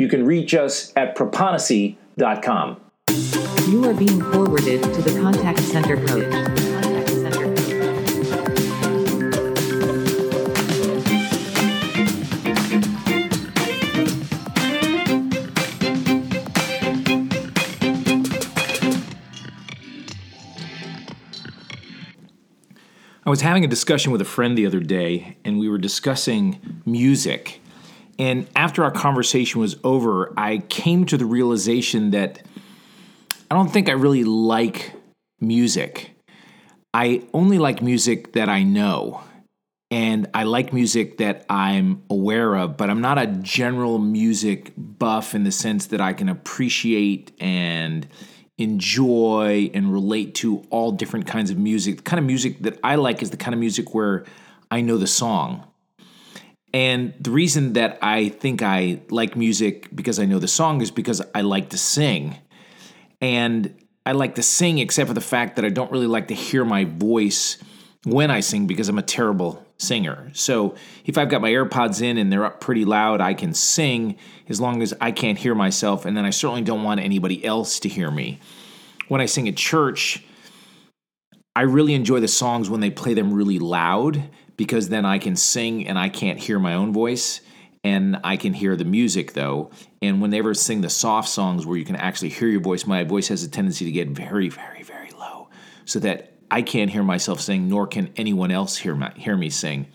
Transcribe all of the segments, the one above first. You can reach us at proponacy.com. You are being forwarded to the Contact Center Coach. I was having a discussion with a friend the other day, and we were discussing music. And after our conversation was over, I came to the realization that I don't think I really like music. I only like music that I know, and I like music that I'm aware of, but I'm not a general music buff in the sense that I can appreciate and enjoy and relate to all different kinds of music. The kind of music that I like is the kind of music where I know the song. And the reason that I think I like music because I know the song is because I like to sing. And I like to sing except for the fact that I don't really like to hear my voice when I sing because I'm a terrible singer. So if I've got my AirPods in and they're up pretty loud, I can sing as long as I can't hear myself, and then I certainly don't want anybody else to hear me. When I sing at church, I really enjoy the songs when they play them really loud because then I can sing and I can't hear my own voice, and I can hear the music though. And whenever I sing the soft songs where you can actually hear your voice, my voice has a tendency to get very, very, very low so that I can't hear myself sing, nor can anyone else hear me sing.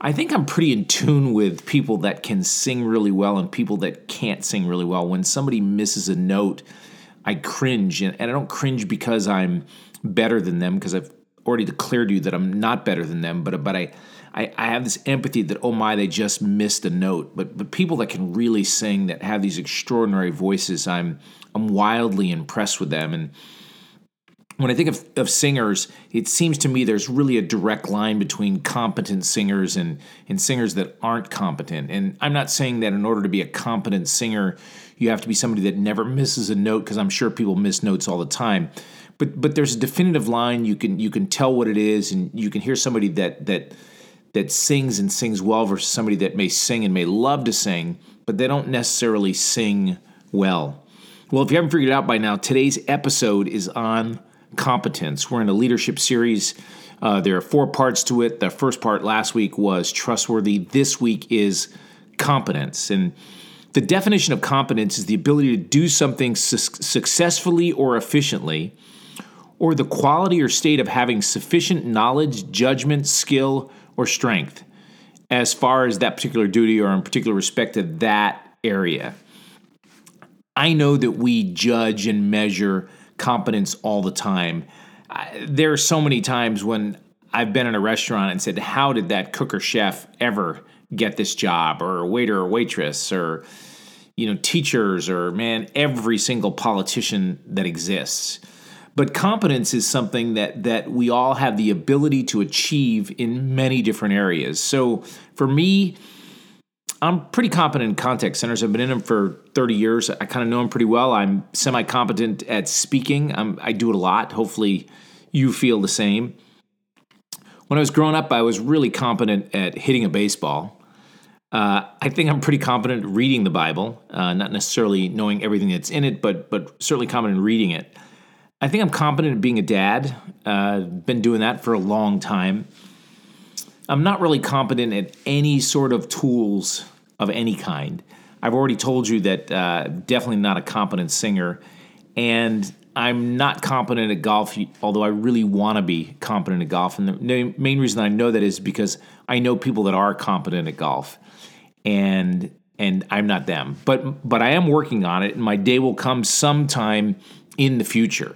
I think I'm pretty in tune with people that can sing really well and people that can't sing really well. When somebody misses a note, I cringe, and I don't cringe because I'm better than them, because I've already declared to you that I'm not better than them, but I have this empathy that, oh my, they just missed a note. But people that can really sing, that have these extraordinary voices, I'm wildly impressed with them. And when I think of singers, it seems to me there's really a direct line between competent singers and singers that aren't competent. And I'm not saying that in order to be a competent singer, you have to be somebody that never misses a note, because I'm sure people miss notes all the time. But there's a definitive line. You can tell what it is, and you can hear somebody that sings and sings well versus somebody that may sing and may love to sing, but they don't necessarily sing well. Well, if you haven't figured it out by now, today's episode is on competence. We're in a leadership series. There are 4 parts to it. The first part last week was trustworthy. This week is competence. And the definition of competence is the ability to do something successfully or efficiently, or the quality or state of having sufficient knowledge, judgment, skill, or strength as far as that particular duty or in particular respect to that area. I know that we judge and measure competence all the time. There are so many times when I've been in a restaurant and said, how did that cook or chef ever get this job, or waiter or waitress, or teachers, or man, every single politician that exists. But competence is something that we all have the ability to achieve in many different areas. So for me, I'm pretty competent in contact centers. I've been in them for 30 years. I kind of know them pretty well. I'm semi-competent at speaking. I do it a lot. Hopefully you feel the same. When I was growing up, I was really competent at hitting a baseball. I think I'm pretty competent at reading the Bible, not necessarily knowing everything that's in it, but certainly competent in reading it. I think I'm competent at being a dad. I've been doing that for a long time. I'm not really competent at any sort of tools of any kind. I've already told you that definitely not a competent singer, and I'm not competent at golf, although I really want to be competent at golf. And the main reason I know that is because I know people that are competent at golf, and I'm not them. But I am working on it, and my day will come sometime in the future.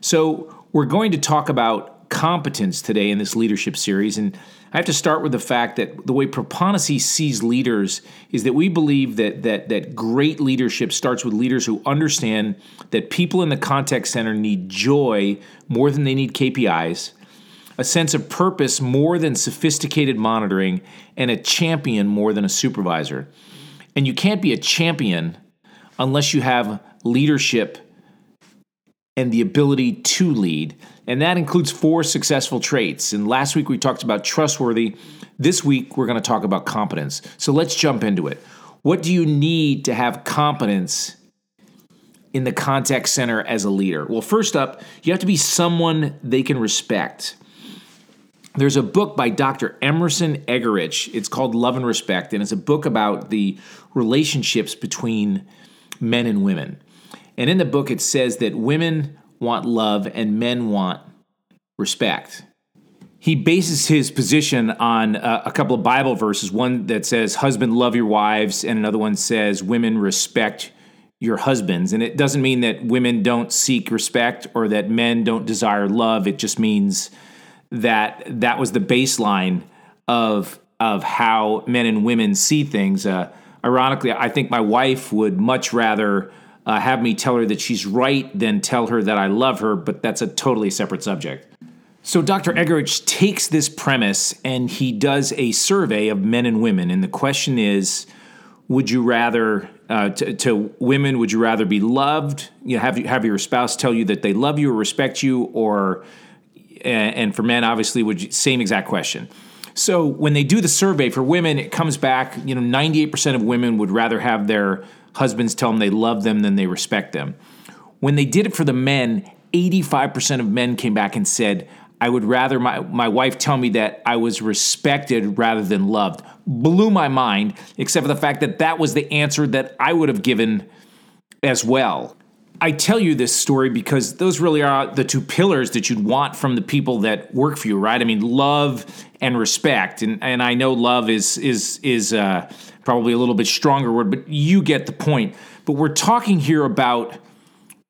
So we're going to talk about competence today in this leadership series. And I have to start with the fact that the way Proponacy sees leaders is that we believe that great leadership starts with leaders who understand that people in the contact center need joy more than they need KPIs, a sense of purpose more than sophisticated monitoring, and a champion more than a supervisor. And you can't be a champion unless you have leadership and the ability to lead. And that includes 4 successful traits. And last week we talked about trustworthy. This week we're going to talk about competence. So let's jump into it. What do you need to have competence in the contact center as a leader? Well, first up, you have to be someone they can respect. There's a book by Dr. Emerson Eggerichs. It's called Love and Respect, and it's a book about the relationships between men and women. And in the book, it says that women want love and men want respect. He bases his position on a couple of Bible verses, one that says, "Husband, love your wives," and another one says, "Women, respect your husbands." And it doesn't mean that women don't seek respect or that men don't desire love. It just means that was the baseline of how men and women see things. Ironically, I think my wife would much rather have me tell her that she's right than tell her that I love her, but that's a totally separate subject. So Dr. Eggerichs takes this premise and he does a survey of men and women. And the question is, would you rather, to women, would you rather be loved? You know, have your spouse tell you that they love you or respect you, or... And for men, obviously, same exact question. So when they do the survey for women, it comes back, 98% of women would rather have their husbands tell them they love them than they respect them. When they did it for the men, 85% of men came back and said, I would rather my wife tell me that I was respected rather than loved. Blew my mind, except for the fact that that was the answer that I would have given as well. I tell you this story because those really are the 2 pillars that you'd want from the people that work for you, right? I mean, love and respect. And I know love is probably a little bit stronger word, but you get the point. But we're talking here about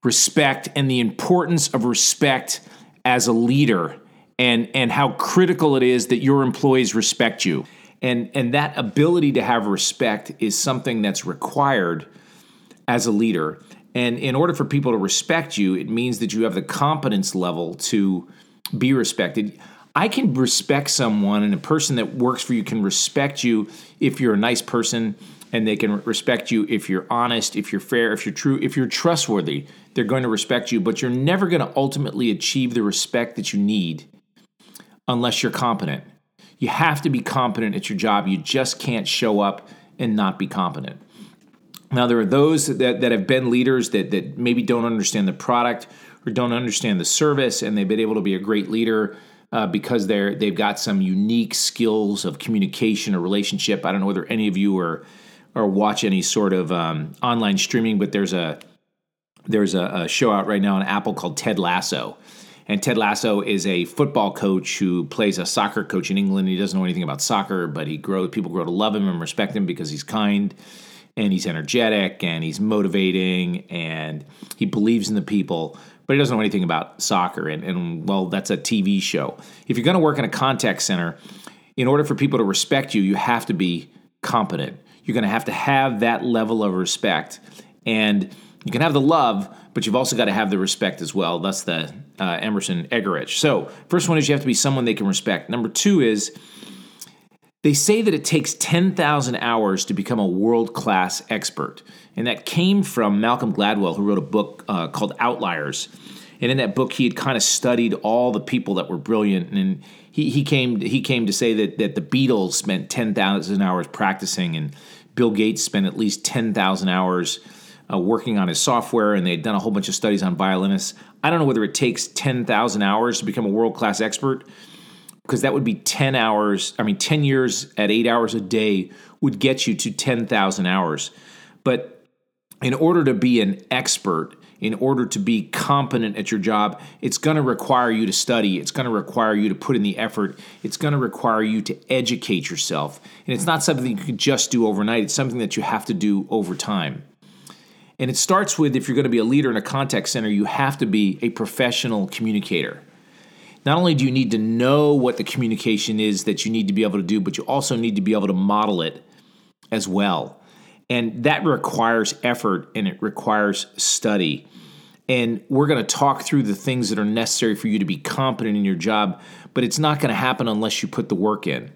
respect and the importance of respect as a leader and how critical it is that your employees respect you. And that ability to have respect is something that's required as a leader. And in order for people to respect you, it means that you have the competence level to be respected. I can respect someone, and a person that works for you can respect you if you're a nice person, and they can respect you if you're honest, if you're fair, if you're true, if you're trustworthy. They're going to respect you, but you're never going to ultimately achieve the respect that you need unless you're competent. You have to be competent at your job. You just can't show up and not be competent. Now, there are those that have been leaders that maybe don't understand the product or don't understand the service, and they've been able to be a great leader because they've got some unique skills of communication or relationship. I don't know whether any of you or watch any sort of online streaming, but there's a show out right now on Apple called Ted Lasso. And Ted Lasso is a football coach who plays a soccer coach in England. He doesn't know anything about soccer, but people grow to love him and respect him because he's kind. And he's energetic, and he's motivating, and he believes in the people, but he doesn't know anything about soccer. And that's a TV show. If you're going to work in a contact center, in order for people to respect you, you have to be competent. You're going to have that level of respect. And you can have the love, but you've also got to have the respect as well. That's the Emerson Eggerich. So first one is you have to be someone they can respect. Number 2 is... they say that it takes 10,000 hours to become a world-class expert. And that came from Malcolm Gladwell, who wrote a book called Outliers. And in that book, he had kind of studied all the people that were brilliant. And he came to say that the Beatles spent 10,000 hours practicing, and Bill Gates spent at least 10,000 hours working on his software, and they had done a whole bunch of studies on violinists. I don't know whether it takes 10,000 hours to become a world-class expert, because that would be 10 years at 8 hours a day would get you to 10,000 hours. But in order to be an expert, in order to be competent at your job, it's going to require you to study. It's going to require you to put in the effort. It's going to require you to educate yourself. And it's not something you can just do overnight. It's something that you have to do over time. And it starts with, if you're going to be a leader in a contact center, you have to be a professional communicator. not only do you need to know what the communication is that you need to be able to do, but you also need to be able to model it as well. And that requires effort and it requires study. And we're going to talk through the things that are necessary for you to be competent in your job, but it's not going to happen unless you put the work in.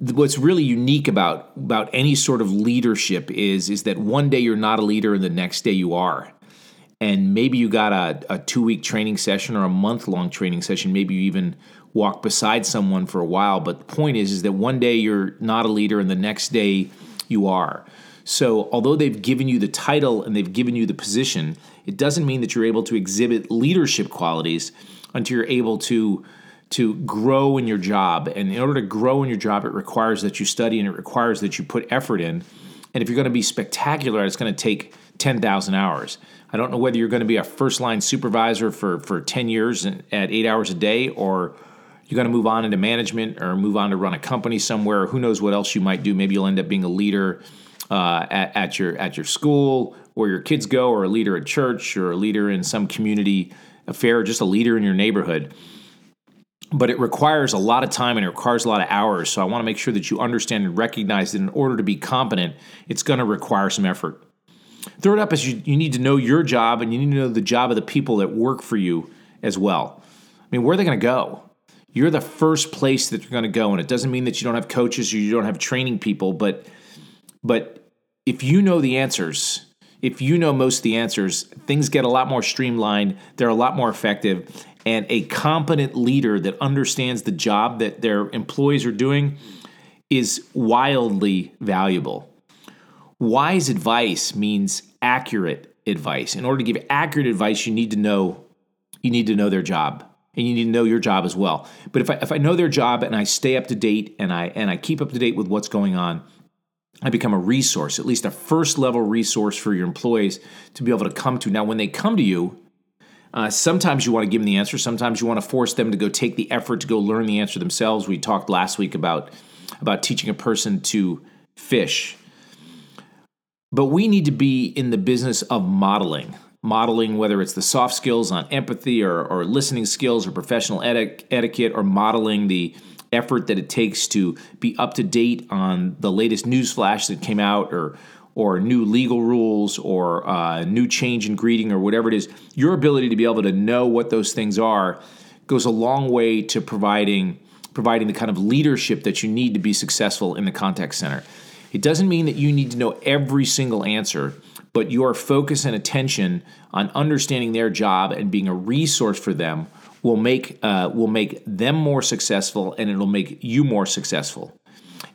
What's really unique about any sort of leadership is that one day you're not a leader and the next day you are. And maybe you got a 2-week training session or a month-long training session. Maybe you even walk beside someone for a while. But the point is that one day you're not a leader and the next day you are. So although they've given you the title and they've given you the position, it doesn't mean that you're able to exhibit leadership qualities until you're able to grow in your job. And in order to grow in your job, it requires that you study and it requires that you put effort in. And if you're going to be spectacular, it's going to take 10,000 hours. I don't know whether you're going to be a first-line supervisor for 10 years at 8 hours a day, or you're going to move on into management or move on to run a company somewhere. Who knows what else you might do. Maybe you'll end up being a leader at your school where your kids go, or a leader at church, or a leader in some community affair, or just a leader in your neighborhood. But it requires a lot of time and it requires a lot of hours. So I want to make sure that you understand and recognize that in order to be competent, it's going to require some effort. Third up is you need to know your job, and you need to know the job of the people that work for you as well. I mean, where are they going to go? You're the first place that you're going to go, and it doesn't mean that you don't have coaches or you don't have training people, but if you know the answers, if you know most of the answers, things get a lot more streamlined, they're a lot more effective, and a competent leader that understands the job that their employees are doing is wildly valuable. Wise advice means accurate advice. In order to give accurate advice, you need to know their job, and you need to know your job as well. But if I know their job and I stay up to date and I keep up to date with what's going on, I become a resource, at least a first level resource for your employees to be able to come to. Now, when they come to you, sometimes you want to give them the answer. Sometimes you want to force them to go take the effort to go learn the answer themselves. We talked last week about teaching a person to fish. But we need to be in the business of modeling. Modeling, whether it's the soft skills on empathy or listening skills or professional etiquette, or modeling the effort that it takes to be up to date on the latest news flash that came out, or new legal rules, or new change in greeting, or whatever it is. Your ability to be able to know what those things are goes a long way to providing the kind of leadership that you need to be successful in the contact center. It doesn't mean that you need to know every single answer, but your focus and attention on understanding their job and being a resource for them will make them more successful, and it'll make you more successful.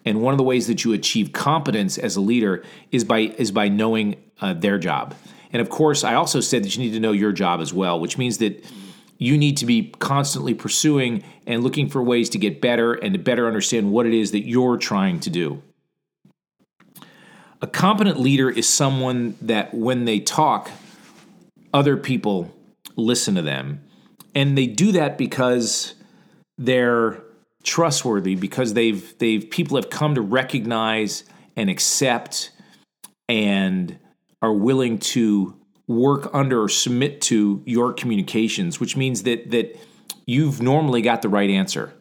And one of the ways that you achieve competence as a leader is by knowing their job. And of course, I also said that you need to know your job as well, which means that you need to be constantly pursuing and looking for ways to get better and to better understand what it is that you're trying to do. A competent leader is someone that when they talk, other people listen to them. And they do that because they're trustworthy, because people have come to recognize and accept and are willing to work under or submit to your communications, which means that you've normally got the right answer.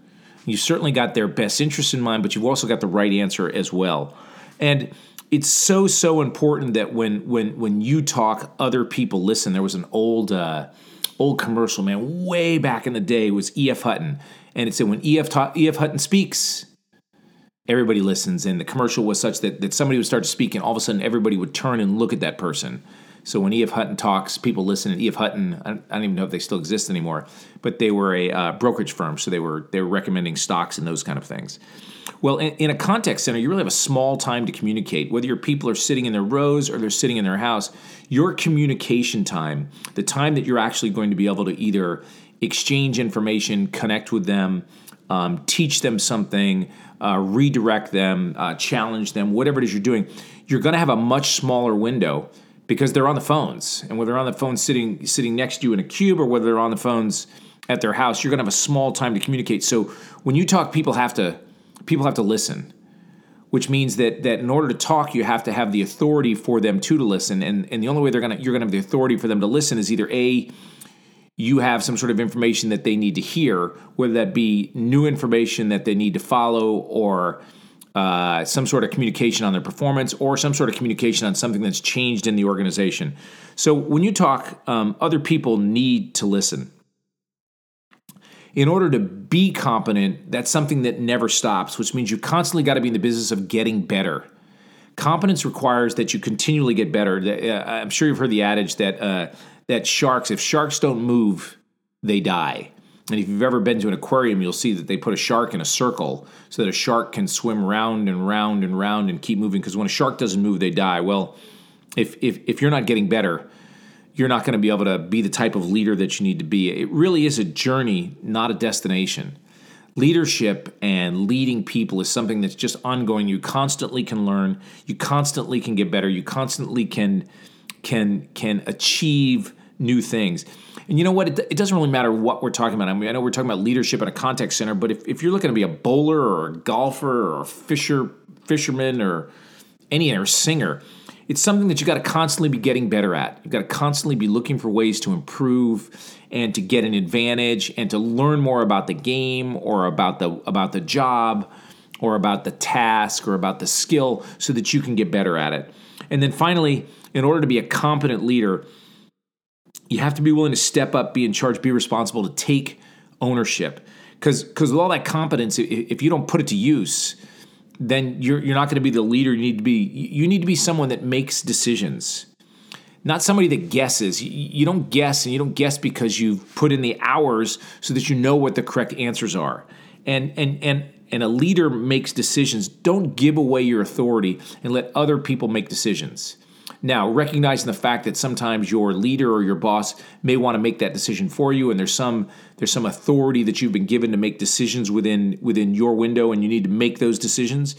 You've certainly got their best interest in mind, but you've also got the right answer as well. And it's so, so important that when you talk, other people listen. There was an old commercial, man, way back in the day. It was EF Hutton. And it said, when EF Hutton speaks, everybody listens. And the commercial was such that somebody would start to speak, and all of a sudden everybody would turn and look at that person. So when EF Hutton talks, people listen. And EF Hutton, I don't even know if they still exist anymore, but they were a brokerage firm, so they were recommending stocks and those kind of things. Well, in a contact center, you really have a small time to communicate. Whether your people are sitting in their rows or they're sitting in their house, your communication time, the time that you're actually going to be able to either exchange information, connect with them, teach them something, redirect them, challenge them, whatever it is you're doing, you're going to have a much smaller window, because they're on the phones. And whether they're on the phones sitting next to you in a cube, or whether they're on the phones at their house, you're going to have a small time to communicate. So when you talk, people have to listen, which means that in order to talk, you have to have the authority for them to listen. And the only way you're going to have the authority for them to listen is either A, you have some sort of information that they need to hear, whether that be new information that they need to follow, or some sort of communication on their performance, or some sort of communication on something that's changed in the organization. So when you talk, other people need to listen. In order to be competent, that's something that never stops, which means you constantly got to be in the business of getting better. Competence requires that you continually get better. I'm sure you've heard the adage that that sharks, if sharks don't move, they die. And if you've ever been to an aquarium, you'll see that they put a shark in a circle so that a shark can swim round and round and round and keep moving, because when a shark doesn't move, they die. Well, if you're not getting better, you're not going to be able to be the type of leader that you need to be. It really is a journey, not a destination. Leadership and leading people is something that's just ongoing. You constantly can learn. You constantly can get better. You constantly can achieve new things. And you know what? It doesn't really matter what we're talking about. I mean, I know we're talking about leadership in a contact center, but if you're looking to be a bowler or a golfer or a fisherman or any or singer, it's something that you got to constantly be getting better at. You've got to constantly be looking for ways to improve and to get an advantage and to learn more about the game or about the job or about the task or about the skill so that you can get better at it. And then finally, in order to be a competent leader, you have to be willing to step up, be in charge, be responsible, to take ownership. Because with all that competence, if you don't put it to use, then you're not going to be the leader you need to be. You need to be someone that makes decisions, not somebody that guesses. You don't guess, and you don't guess because you've put in the hours so that you know what the correct answers are. And a leader makes decisions. Don't give away your authority and let other people make decisions. Now, recognizing the fact that sometimes your leader or your boss may want to make that decision for you, and there's some authority that you've been given to make decisions within your window, and you need to make those decisions.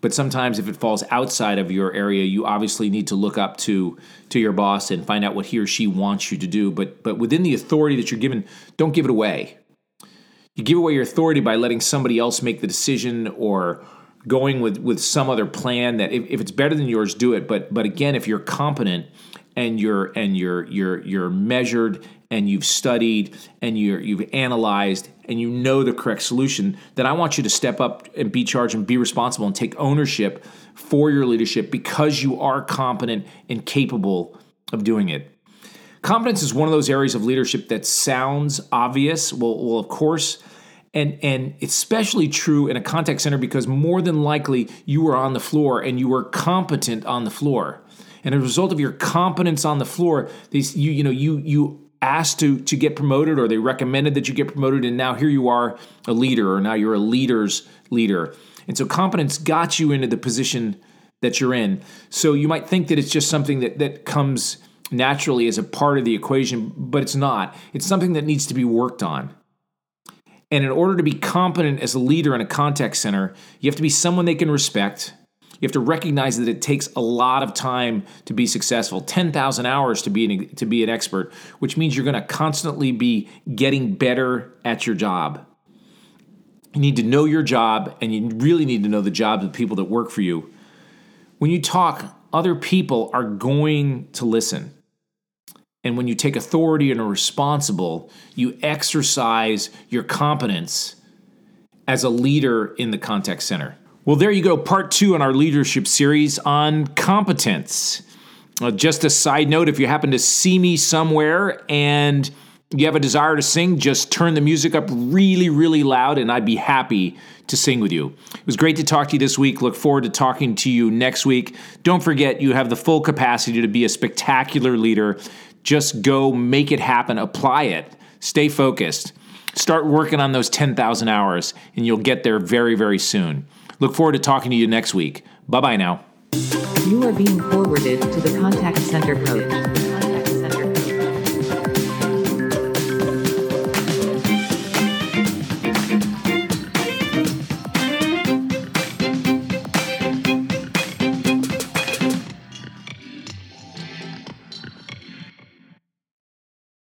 But sometimes if it falls outside of your area, you obviously need to look up to your boss and find out what he or she wants you to do. But within the authority that you're given, don't give it away. You give away your authority by letting somebody else make the decision, or going with some other plan that if it's better than yours, do it. But again, if you're competent and you're measured and you've studied and you've analyzed and you know the correct solution, then I want you to step up and be charged and be responsible and take ownership for your leadership, because you are competent and capable of doing it. Competence is one of those areas of leadership that sounds obvious. Well, of course. And it's especially true in a contact center, because more than likely you were on the floor and you were competent on the floor. And as a result of your competence on the floor, you asked to get promoted, or they recommended that you get promoted, and now here you are a leader, or now you're a leader's leader. And so competence got you into the position that you're in. So you might think that it's just something that comes naturally as a part of the equation, but it's not. It's something that needs to be worked on. And in order to be competent as a leader in a contact center, you have to be someone they can respect. You have to recognize that it takes a lot of time to be successful, 10,000 hours to be an expert, which means you're going to constantly be getting better at your job. You need to know your job, and you really need to know the jobs of the people that work for you. When you talk, other people are going to listen. And when you take authority and are responsible, you exercise your competence as a leader in the contact center. Well, there you go, part 2 in our leadership series on competence. Just a side note, if you happen to see me somewhere and you have a desire to sing, just turn the music up really, really loud, and I'd be happy to sing with you. It was great to talk to you this week. Look forward to talking to you next week. Don't forget, you have the full capacity to be a spectacular leader. Just go make it happen. Apply it. Stay focused. Start working on those 10,000 hours, and you'll get there very, very soon. Look forward to talking to you next week. Bye-bye now. You are being forwarded to the Contact Center Coach.